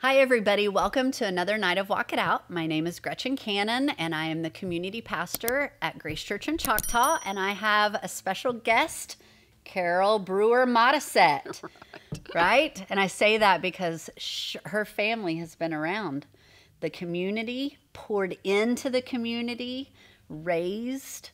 Hi everybody, welcome to another night of Walk It Out. My name is Gretchen Cannon and I am the community pastor at Grace Church in Choctaw, and I have a special guest, Carol Brewer Modisette, right? And I say that because her family has been around the community, poured into the community, raised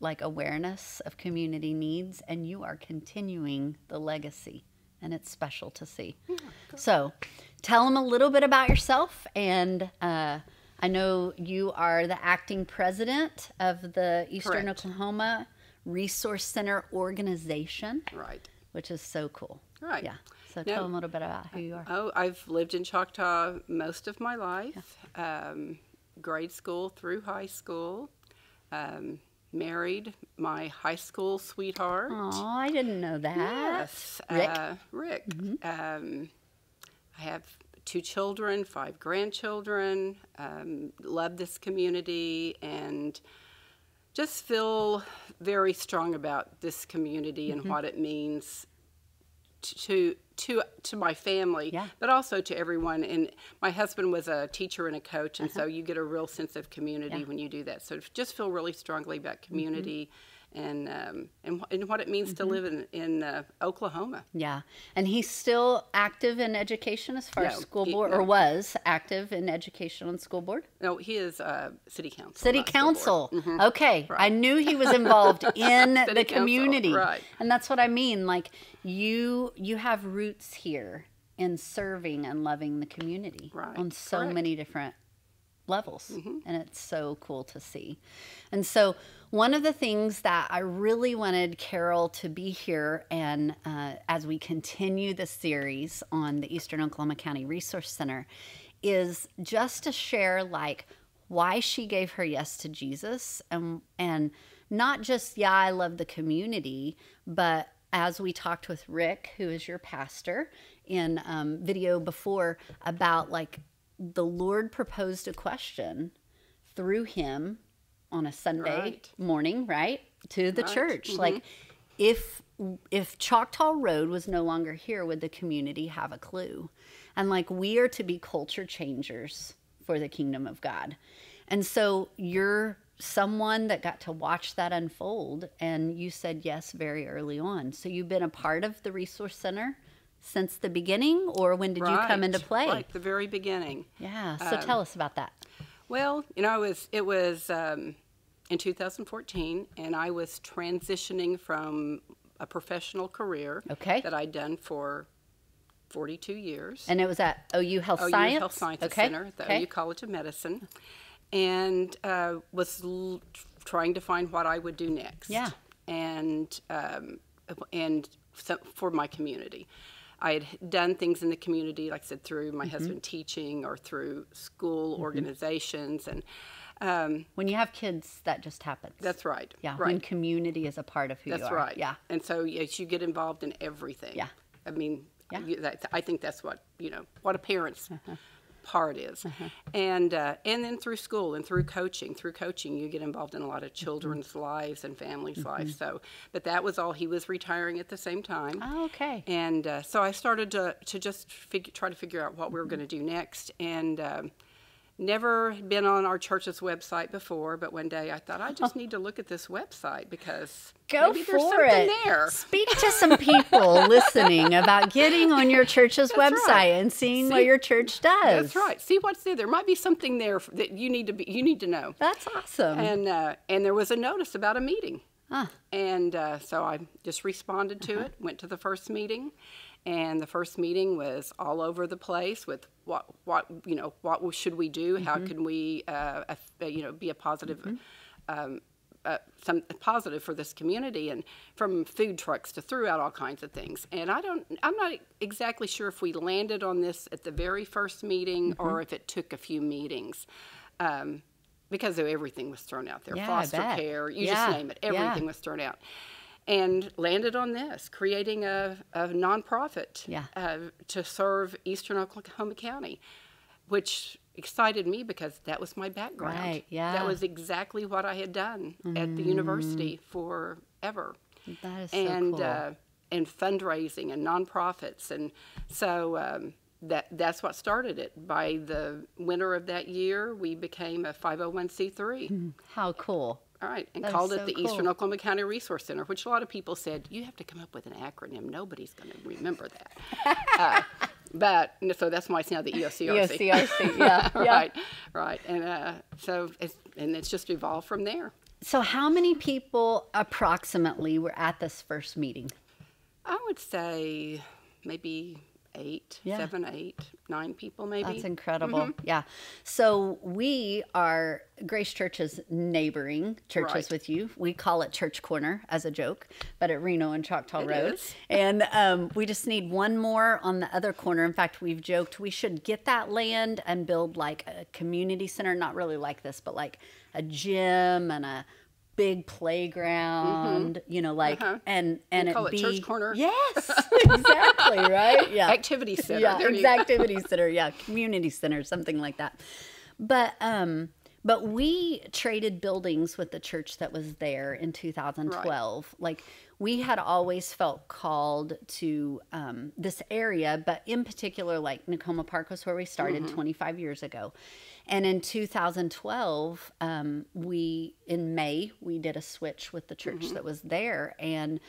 like awareness of community needs, and you are continuing the legacy. And it's special to see. Yeah, cool. So tell them a little bit about yourself. And I know you are the acting president of the Eastern Oklahoma Resource Center organization. Right. Which is so cool. Right. Yeah. So tell them a little bit about who you are. Oh, I've lived in Choctaw most of my life, yeah. Grade school through high school. Married my high school sweetheart. Oh, I didn't know that. Yes. Rick. Rick. Mm-hmm. I have 2 children, 5 grandchildren, love this community, and just feel very strong about this community mm-hmm. and what it means to my family, yeah. but also to everyone. And my husband was a teacher and a coach, and so you get a real sense of community yeah. when you do that. So just feel really strongly about community mm-hmm. And what it means mm-hmm. to live in Oklahoma. Yeah, and he's still active in education as far as school board, or was active in education on school board? No, he is city council. City council. Mm-hmm. Okay, right. I knew he was involved in the community, council. Right? And that's what I mean. Like you have roots here in serving and loving the community right. on so Correct. Many different levels mm-hmm. and it's so cool to see. And so one of the things that I really wanted Carol to be here, and as we continue the series on the Eastern Oklahoma County Resource Center, is just to share like why she gave her yes to Jesus, and not just yeah I love the community, but as we talked with Rick, who is your pastor, in video before, about like the Lord proposed a question through him on a Sunday right. morning, right? To the right. church. Mm-hmm. Like if Choctaw Road was no longer here, would the community have a clue? And like we are to be culture changers for the kingdom of God. And so you're someone that got to watch that unfold, and you said yes very early on. So you've been a part of the Resource Center since the beginning, or when did you come into play? Right, the very beginning. Yeah, so tell us about that. Well, you know, it was in 2014, and I was transitioning from a professional career that I'd done for 42 years. And it was at OU Health Science? OU Health Sciences Center at the OU College of Medicine. And was trying to find what I would do next. Yeah. And so for my community. I had done things in the community, like I said, through my mm-hmm. husband teaching or through school mm-hmm. organizations. And when you have kids, that just happens. That's right. Yeah, right. When community is a part of who you are. That's right. Yeah. And so yes, you get involved in everything. Yeah. I mean, I think that's what, you know, what a parent's... Uh-huh. part is. Uh-huh. And then through school and through coaching, you get involved in a lot of children's mm-hmm. lives and families' mm-hmm. lives. So, but that was all. He was retiring at the same time. Oh, okay. And so I started to just try to figure out what we were going to do next. And never been on our church's website before, but one day I thought, I just need to look at this website because maybe there's something there. Speak to some people listening about getting on your church's website and seeing what your church does. That's right. See what's there. There might be something there that you need to know. That's awesome. And there was a notice about a meeting. Huh. And so I just responded to it, went to the first meeting. And the first meeting was all over the place with what should we do? Mm-hmm. How can we be a positive, mm-hmm. Positive for this community? And from food trucks to throughout all kinds of things. And I'm not exactly sure if we landed on this at the very first meeting mm-hmm. or if it took a few meetings. Because everything was thrown out there, foster care, you just name it, everything was thrown out. And landed on this, creating a nonprofit to serve Eastern Oklahoma County, which excited me because that was my background. Right, yeah. That was exactly what I had done at the university forever. That is so cool. And fundraising and nonprofits. And so that's what started it. By the winter of that year, we became a 501c3. How cool. All right, and called it the Eastern Oklahoma County Resource Center, which a lot of people said, you have to come up with an acronym. Nobody's going to remember that. But so that's why it's now the EOCRC. EOCRC, yeah. Right, yeah. Right. And so it's just evolved from there. So how many people approximately were at this first meeting? I would say maybe... seven, eight, nine people maybe. That's incredible. Mm-hmm. Yeah. So we are Grace Church's neighboring churches with you. We call it Church Corner as a joke, but at Reno and Choctaw Road. And we just need one more on the other corner. In fact, we've joked we should get that land and build like a community center, not really like this, but like a gym and a big playground, you know, like, and it be Church Corner. Yes, exactly, right? Yeah, activity center. Yeah, activity center. Yeah, community center, something like that. But we traded buildings with the church that was there in 2012. Right. Like we had always felt called to this area, but in particular, like Nakoma Park was where we started 25 years ago. And in 2012, in May, we did a switch with the church that was there. And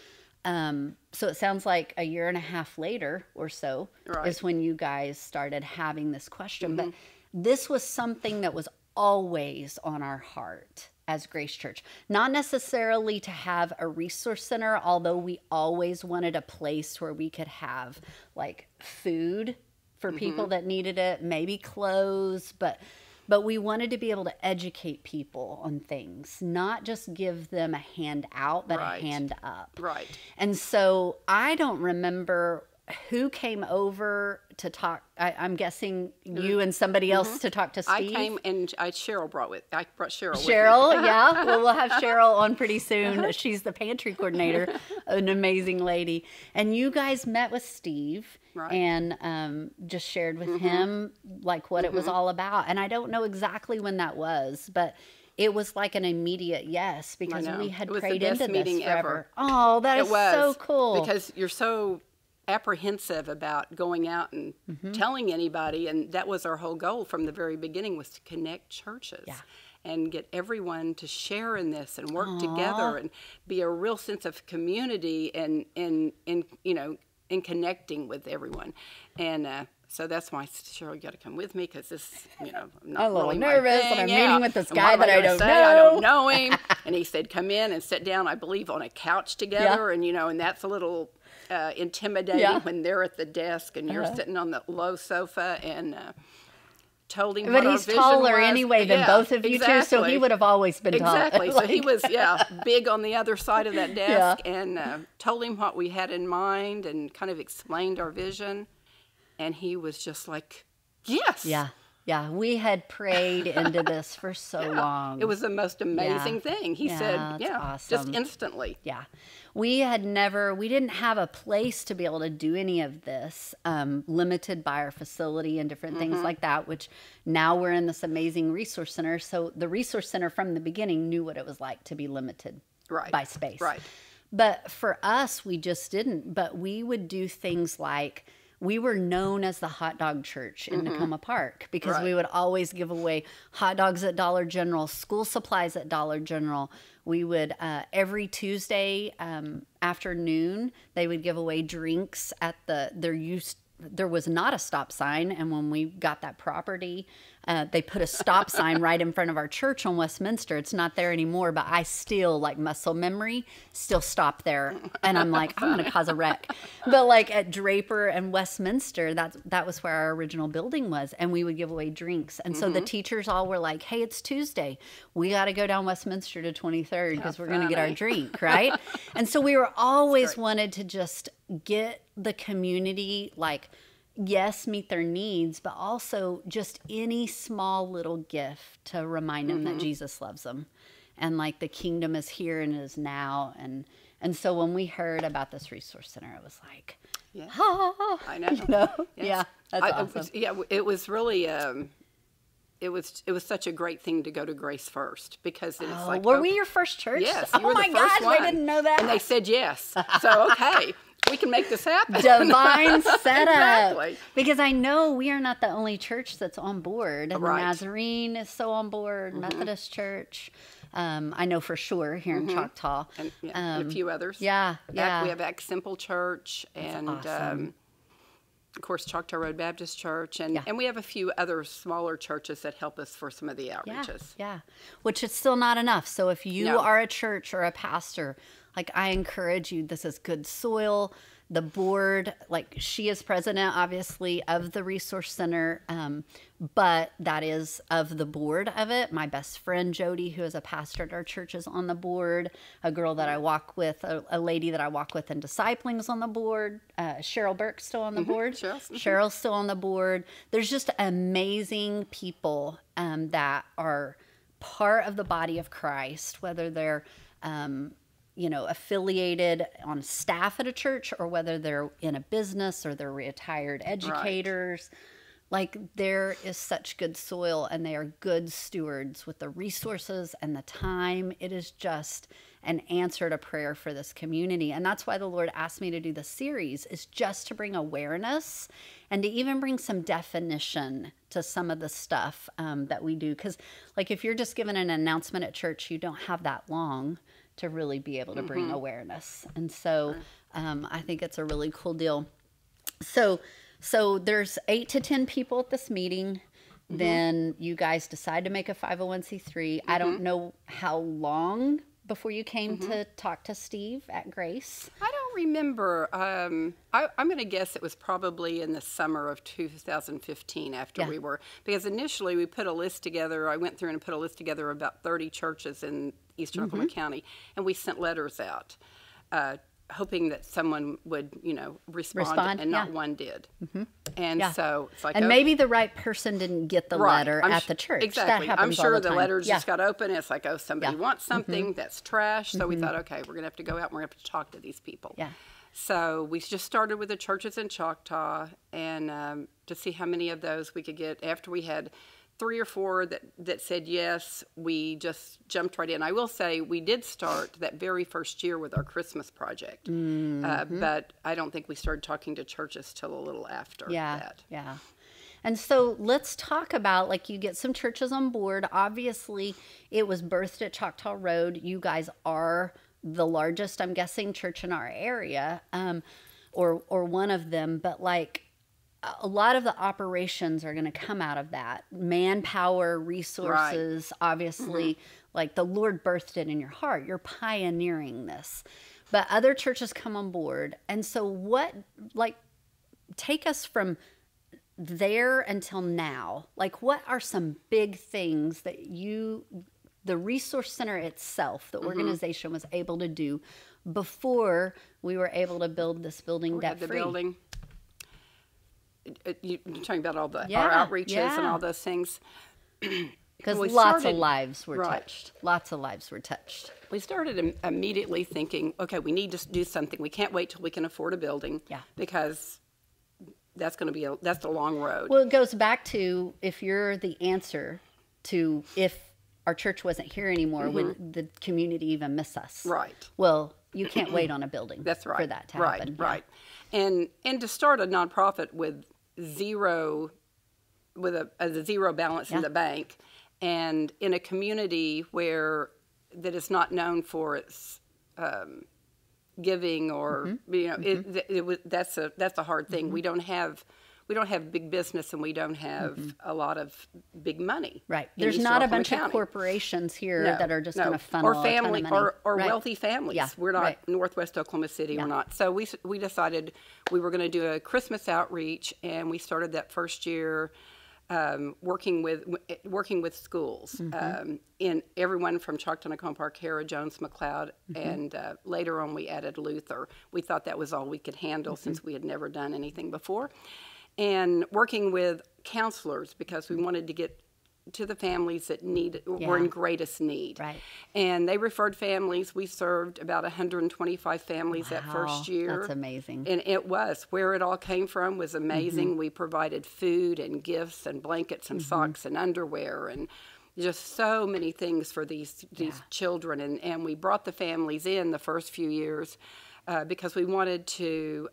so it sounds like a year and a half later or so is when you guys started having this question. But this was something that was always on our heart as Grace Church, not necessarily to have a resource center, although we always wanted a place where we could have like food for people that needed it, maybe clothes, but we wanted to be able to educate people on things, not just give them a handout, but a hand up. Right. And so I don't remember who came over to talk. I'm guessing you and somebody else to talk to Steve. I came and Cheryl brought it. I brought Cheryl. Cheryl, with me. Yeah. Well, we'll have Cheryl on pretty soon. She's the pantry coordinator, an amazing lady. And you guys met with Steve and just shared with him like what it was all about. And I don't know exactly when that was, but it was like an immediate yes because we had prayed into this forever. Oh, that is so cool. Because you're so apprehensive about going out and telling anybody, and that was our whole goal from the very beginning, was to connect churches and get everyone to share in this and work together and be a real sense of community and you know, in connecting with everyone. And so that's why, Cheryl, you got to come with me because this, you know, I'm not really nervous. And I'm meeting with this guy that I don't know. I don't know him. And he said, come in and sit down, I believe, on a couch together. And, you know, and that's a little intimidating when they're at the desk and you're sitting on the low sofa. And told him what our vision was. But he's taller anyway than both of you two, so he would have always been tall. Exactly. So he was, big on the other side of that desk. And told him what we had in mind and kind of explained our vision. And he was just like, yes. Yeah, yeah. We had prayed into this for so long. It was the most amazing thing. He said, yeah, awesome. Just instantly. Yeah. We had never, we didn't have a place to be able to do any of this, limited by our facility and different things like that, which now we're in this amazing resource center. So the resource center from the beginning knew what it was like to be limited by space. Right. But for us, we just didn't. But we would do things like, we were known as the hot dog church in Nakoma Park because we would always give away hot dogs at Dollar General, school supplies at Dollar General. We would, every Tuesday afternoon, they would give away drinks at there was not a stop sign. And when we got that property, they put a stop sign right in front of our church on Westminster. It's not there anymore, but I still, like muscle memory, still stop there. And I'm like, I'm going to cause a wreck. But like at Draper and Westminster, that was where our original building was. And we would give away drinks. And so the teachers all were like, hey, it's Tuesday. We got to go down Westminster to 23rd because we're going to get our drink, right? And so we were always wanted to just get the community, like, yes, meet their needs, but also just any small little gift to remind them that Jesus loves them. And like the kingdom is here and is now. And so when we heard about this resource center, it was like, I know. You know? Yes. Yeah, that's awesome. It was really, it was such a great thing to go to Grace First because it's like, were we your first church? Yes. Oh my gosh, I didn't know that. And they said yes. So, okay. we can make this happen. Divine setup. Exactly. Because I know we are not the only church that's on board. Right. The Nazarene is so on board, Methodist Church. I know for sure here in Choctaw. And a few others. Yeah, yeah. We have Ex Simple Church and, of course, Choctaw Road Baptist Church. And, and we have a few other smaller churches that help us for some of the outreaches. Yeah, yeah. Which is still not enough. So if you are a church or a pastor, like I encourage you, this is good soil. The board, like she is president, obviously, of the resource center, but that is of the board of it. My best friend, Jody, who is a pastor at our church, is on the board. A girl that I walk with, a lady that I walk with in discipling is on the board. Cheryl Burke's still on the board. Cheryl's still on the board. There's just amazing people that are part of the body of Christ, whether they're you know, affiliated on staff at a church or whether they're in a business or they're retired educators. Right. Like there is such good soil and they are good stewards with the resources and the time. It is just an answer to prayer for this community. And that's why the Lord asked me to do this series, is just to bring awareness and to even bring some definition to some of the stuff that we do. Because like if you're just given an announcement at church, you don't have that long to really be able to bring awareness. And so I think it's a really cool deal. So there's 8 to 10 people at this meeting. Then you guys decide to make a 501c3. I don't know how long before you came to talk to Steve at Grace. I don't remember. I'm going to guess it was probably in the summer of 2015 after we were, because initially we put a list together. I went through and put a list together of about 30 churches in Eastern Oklahoma County, and we sent letters out hoping that someone would, you know, respond and not one did. And so it's like, and maybe the right person didn't get the letter at the church. Exactly. I'm sure the letter just got open. It's like, oh, somebody wants something that's trash. So we thought, okay, we're going to have to go out and we're going to have to talk to these people. Yeah. So we just started with the churches in Choctaw and to see how many of those we could get. After we had 3 or 4 that said yes, we just jumped right in. I will say we did start that very first year with our Christmas project, but I don't think we started talking to churches till a little after that. Yeah. And so let's talk about, like, you get some churches on board. Obviously, it was birthed at Choctaw Road. You guys are the largest, I'm guessing, church in our area, or one of them, but, like, a lot of the operations are going to come out of that. Manpower, resources, obviously, like the Lord birthed it in your heart. You're pioneering this. But other churches come on board. And so what, like, take us from there until now. Like, what are some big things that you, the Resource Center itself, the organization was able to do before we were able to build this building debt-free? You're talking about all the our outreaches and all those things. Because lots of lives were touched. Lots of lives were touched. We started immediately thinking, okay, we need to do something. We can't wait till we can afford a building because that's going to be that's the long road. Well, it goes back to if you're the answer to if our church wasn't here anymore, would the community even miss us? Right. Well, you can't wait on a building for that to happen. Right, yeah. And to start a nonprofit with a zero balance in the bank and in a community that is not known for its giving or you know that's a hard thing. We don't have big business and we don't have a lot of big money. Right. There's not a bunch of corporations here that are just going to funnel a ton of money. Or wealthy families. Yeah. We're not Northwest Oklahoma City. We're not. So we decided we were going to do a Christmas outreach, and we started that first year working with schools. In everyone from Choctaw, Nakoma Park, Kara Jones, McLeod, and later on we added Luther. We thought that was all we could handle since we had never done anything before. And working with counselors because we wanted to get to the families that were in greatest need. Right. And they referred families. We served about 125 families that first year. That's amazing. And it was. Where it all came from was amazing. We provided food and gifts and blankets and socks and underwear and just so many things for these children. And we brought the families in the first few years. because we wanted to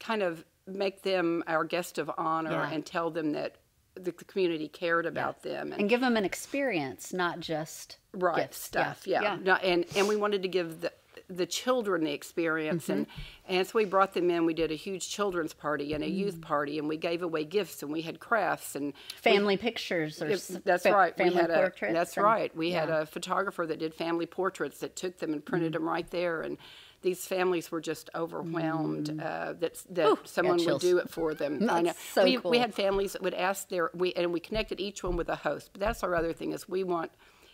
kind of make them our guest of honor and tell them that the community cared about them. And give them an experience, not just gifts. No, and we wanted to give the children the experience, and so we brought them in. We did a huge children's party and a youth party, and we gave away gifts, and we had crafts and family pictures. Family portraits. We had a photographer that did family portraits that took them and printed them right there, and these families were just overwhelmed that someone would do it for them. That's so cool. We had families that would ask and we connected each one with a host. But that's our other thing is we want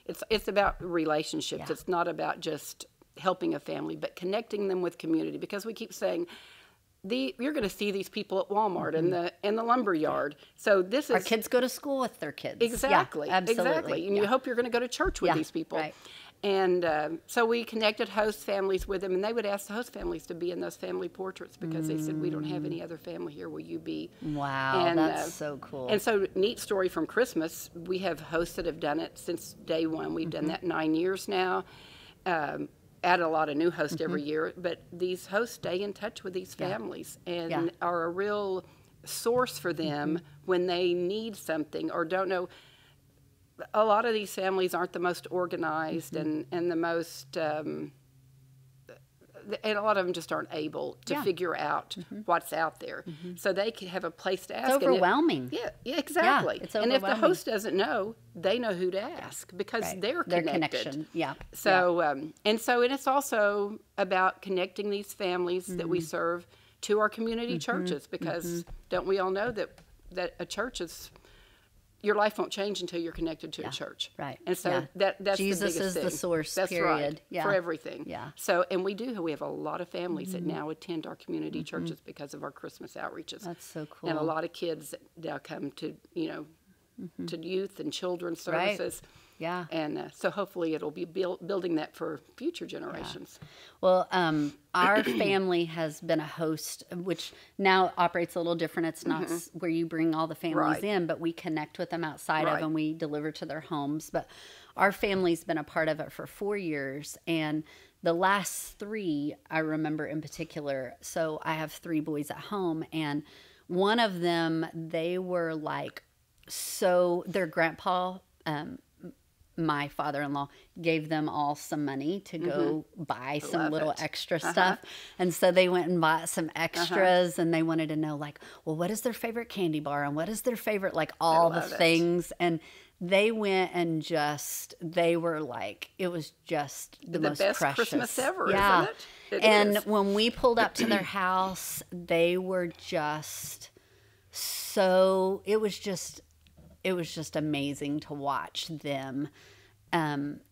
it's about relationships. Yeah. It's not about just helping a family, but connecting them with community, because we keep saying you're going to see these people at Walmart and the lumber yard. So this is our kids go to school with their kids. Exactly, yeah, absolutely. Exactly. And you hope you're going to go to church with these people. Right. And so we connected host families with them, and they would ask the host families to be in those family portraits because they said, we don't have any other family here. Will you be? Wow, and that's so cool. And so, neat story from Christmas, we have hosts that have done it since day one. We've done that 9 years now. Add a lot of new hosts every year, but these hosts stay in touch with these families and are a real source for them when they need something or don't know. A lot of these families aren't the most organized and the most, and a lot of them just aren't able to figure out what's out there. So they could have a place to ask. It's overwhelming. Exactly. Yeah, it's overwhelming. And if the host doesn't know, they know who to ask because they're connected. Their connection, So, and it's also about connecting these families that we serve to our community churches because don't we all know that a church is... Your life won't change until you're connected to a church. Right. And so that's Jesus the biggest thing. Jesus is the source, period. Yeah. For everything. Yeah. So, and we have a lot of families that now attend our community churches because of our Christmas outreaches. That's so cool. And a lot of kids that now come to, to youth and children's services. Right. Yeah. And so hopefully it'll be building that for future generations. Yeah. Well, our family has been a host, which now operates a little different. It's not where you bring all the families in, but we connect with them outside of and we deliver to their homes. But our family's been a part of it for 4 years. And the last three, I remember in particular. So I have three boys at home. And one of them, they were like, their grandpa, my father-in-law gave them all some money to go buy some little extra stuff. And so they went and bought some extras and they wanted to know like, well, what is their favorite candy bar and what is their favorite, like all the things. And they went and they were like, it was just the most best precious. Christmas ever, isn't it? It is. When we pulled up to their house, they were just so, it was just amazing to watch them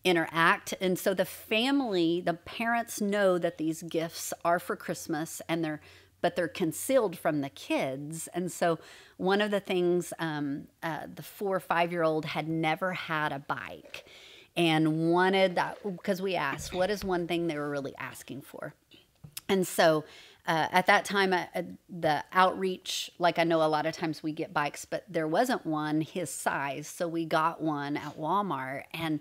interact. And so the family, the parents know that these gifts are for Christmas, and but they're concealed from the kids. And so one of the things, the 4- or 5-year-old had never had a bike and wanted that, because we asked, what is one thing they were really asking for? And so at that time, the outreach, like I know a lot of times we get bikes, but there wasn't one his size. So we got one at Walmart, and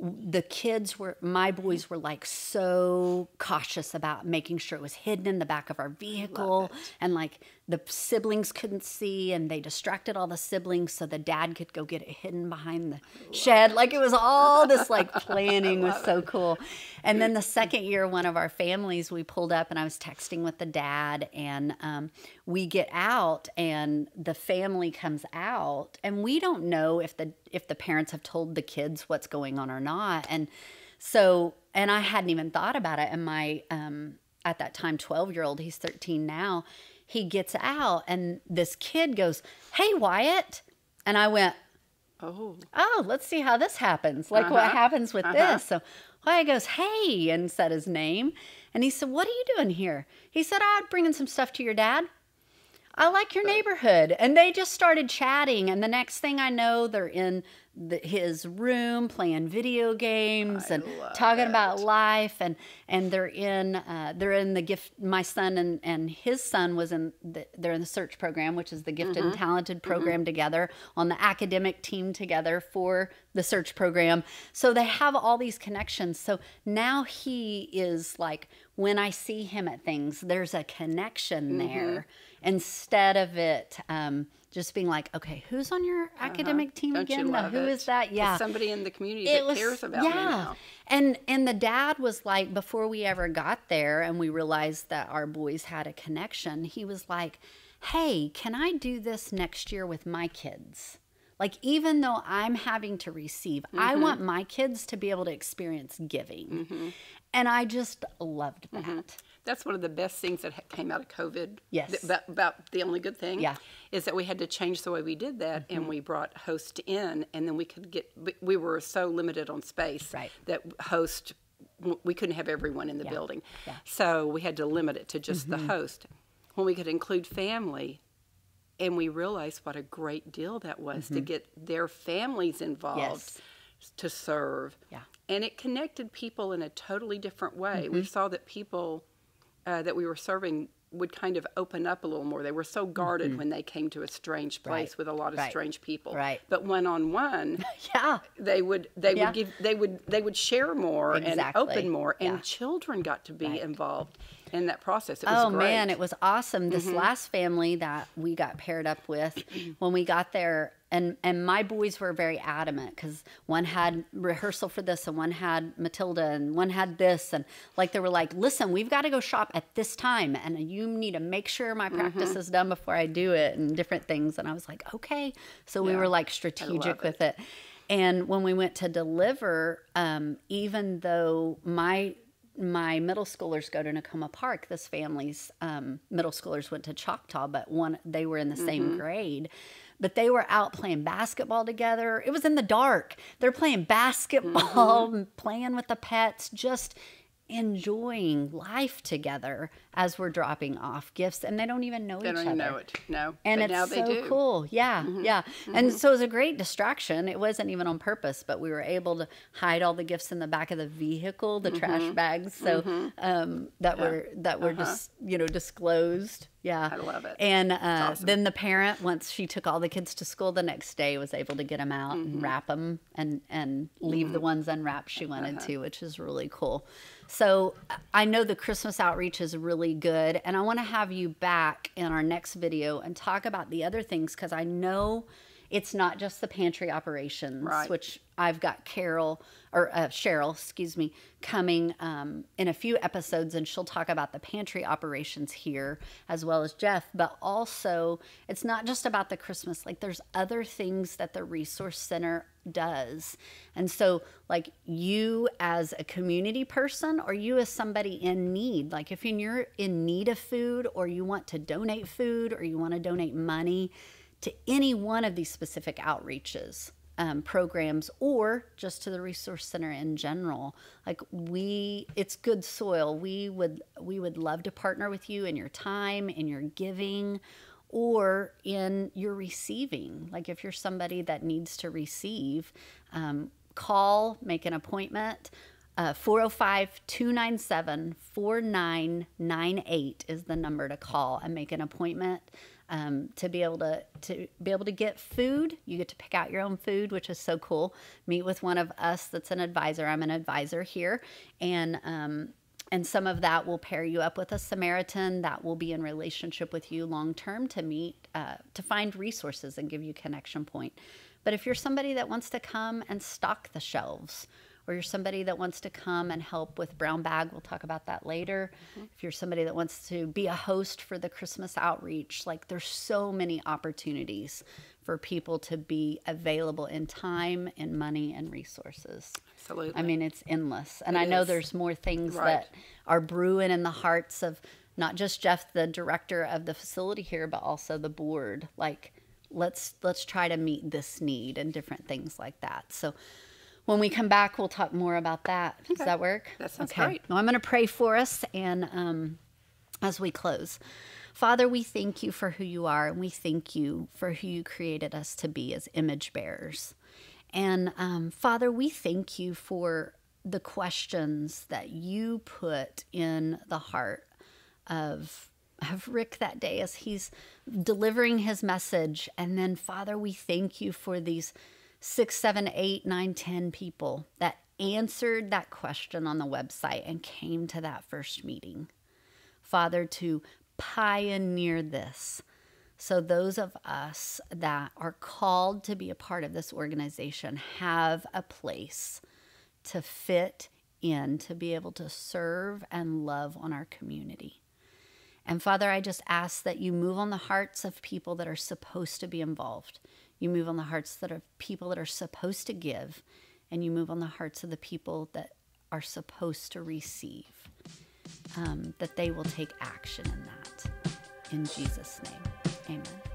my boys were like so cautious about making sure it was hidden in the back of our vehicle, and like the siblings couldn't see, and they distracted all the siblings so the dad could go get it hidden behind the shed. Like it was all this like planning was so cool. And then the second year, one of our families, we pulled up and I was texting with the dad, and we get out and the family comes out, and we don't know if the parents have told the kids what's going on or not. And so, and I hadn't even thought about it. And my, at that time, 12-year-old, he's 13 now, he gets out and this kid goes, "Hey, Wyatt." And I went, oh, let's see how this happens. Like what happens with this. So Wyatt goes, "Hey," and said his name. And he said, "What are you doing here?" He said, "I'm bringing some stuff to your dad. I like your neighborhood." And they just started chatting. And the next thing I know, they're in his room playing video games and talking about life, and they're in the gift. My son and his son was in the, they're in the search program, which is the gifted and talented program together, on the academic team together for the search program. So they have all these connections. So now he is like, when I see him at things, there's a connection there, instead of it just being like, okay, who's on your academic team again? No, who is that? Yeah, it's somebody in the community that cares about me now. And the dad was like, before we ever got there and we realized that our boys had a connection, he was like, hey, can I do this next year with my kids? Like, even though I'm having to receive, I want my kids to be able to experience giving. And I just loved that. That's one of the best things that came out of COVID. Yes. About the only good thing is that we had to change the way we did that, and we brought hosts in, and then we could get, we were so limited on space that host, we couldn't have everyone in the building. So we had to limit it to just the host. When we could include family, and we realized what a great deal that was to get their families involved to serve. And it connected people in a totally different way. We saw that people that we were serving would kind of open up a little more. They were so guarded when they came to a strange place with a lot of strange people. But one-on-one, they would give, they would share more and open more, and children got to be involved in that process. It was great. Man, it was awesome. This last family that we got paired up with, when we got there, and my boys were very adamant, because one had rehearsal for this, and one had Matilda, and one had this, and like they were like, listen, we've got to go shop at this time, and you need to make sure my practice is done before I do it, and different things. And I was like, okay. So we were like strategic with it. And when we went to deliver, even though my middle schoolers go to Nakoma Park, this family's middle schoolers went to Choctaw, but they were in the same grade. But they were out playing basketball together. It was in the dark. They're playing basketball, playing with the pets, just enjoying life together as we're dropping off gifts. And they don't even know each other. They don't even know it, no. And it's now they do. Cool. Yeah, yeah. And so it was a great distraction. It wasn't even on purpose, but we were able to hide all the gifts in the back of the vehicle, the trash bags, so that were just, you know, disclosed. Yeah. I love it. And awesome. Then the parent, once she took all the kids to school the next day, was able to get them out and wrap them and leave the ones unwrapped she wanted to, which is really cool. So I know the Christmas outreach is really good, and I want to have you back in our next video and talk about the other things, because I know it's not just the pantry operations, which I've got Cheryl, excuse me, coming in a few episodes, and she'll talk about the pantry operations here, as well as Jeff. But also, it's not just about the Christmas. Like, there's other things that the Resource Center does. And so, like, you as a community person, or you as somebody in need, like if you're in need of food, or you want to donate food, or you want to donate money to any one of these specific outreaches, programs, or just to the Resource Center in general, like it's good soil. We would love to partner with you in your time, in your giving, or in your receiving. Like, if you're somebody that needs to receive, call, make an appointment. 405-297-4998 is the number to call and make an appointment. To be able to get food. You get to pick out your own food, which is so cool. Meet with one of us that's an advisor. I'm an advisor here, and some of that will pair you up with a Samaritan that will be in relationship with you long term to meet to find resources and give you connection point. But if you're somebody that wants to come and stock the shelves, or you're somebody that wants to come and help with brown bag, we'll talk about that later. If you're somebody that wants to be a host for the Christmas outreach, like, there's so many opportunities for people to be available in time and money and resources. Absolutely. I mean, it's endless. And I know there's more things that are brewing in the hearts of not just Jeff, the director of the facility here, but also the board. Like, let's try to meet this need and different things like that. So when we come back, we'll talk more about that. Does that work? That sounds great. Well, I'm going to pray for us, and as we close. Father, we thank you for who you are, and we thank you for who you created us to be as image bearers. And Father, we thank you for the questions that you put in the heart of Rick that day as he's delivering his message. And then, Father, we thank you for these 6, 7, 8, 9, 10 people that answered that question on the website and came to that first meeting. Father, to pioneer this. So those of us that are called to be a part of this organization have a place to fit in, to be able to serve and love on our community. And Father, I just ask that you move on the hearts of people that are supposed to be involved. You move on the hearts that are people that are supposed to give, and you move on the hearts of the people that are supposed to receive, that they will take action in that. In Jesus' name, amen.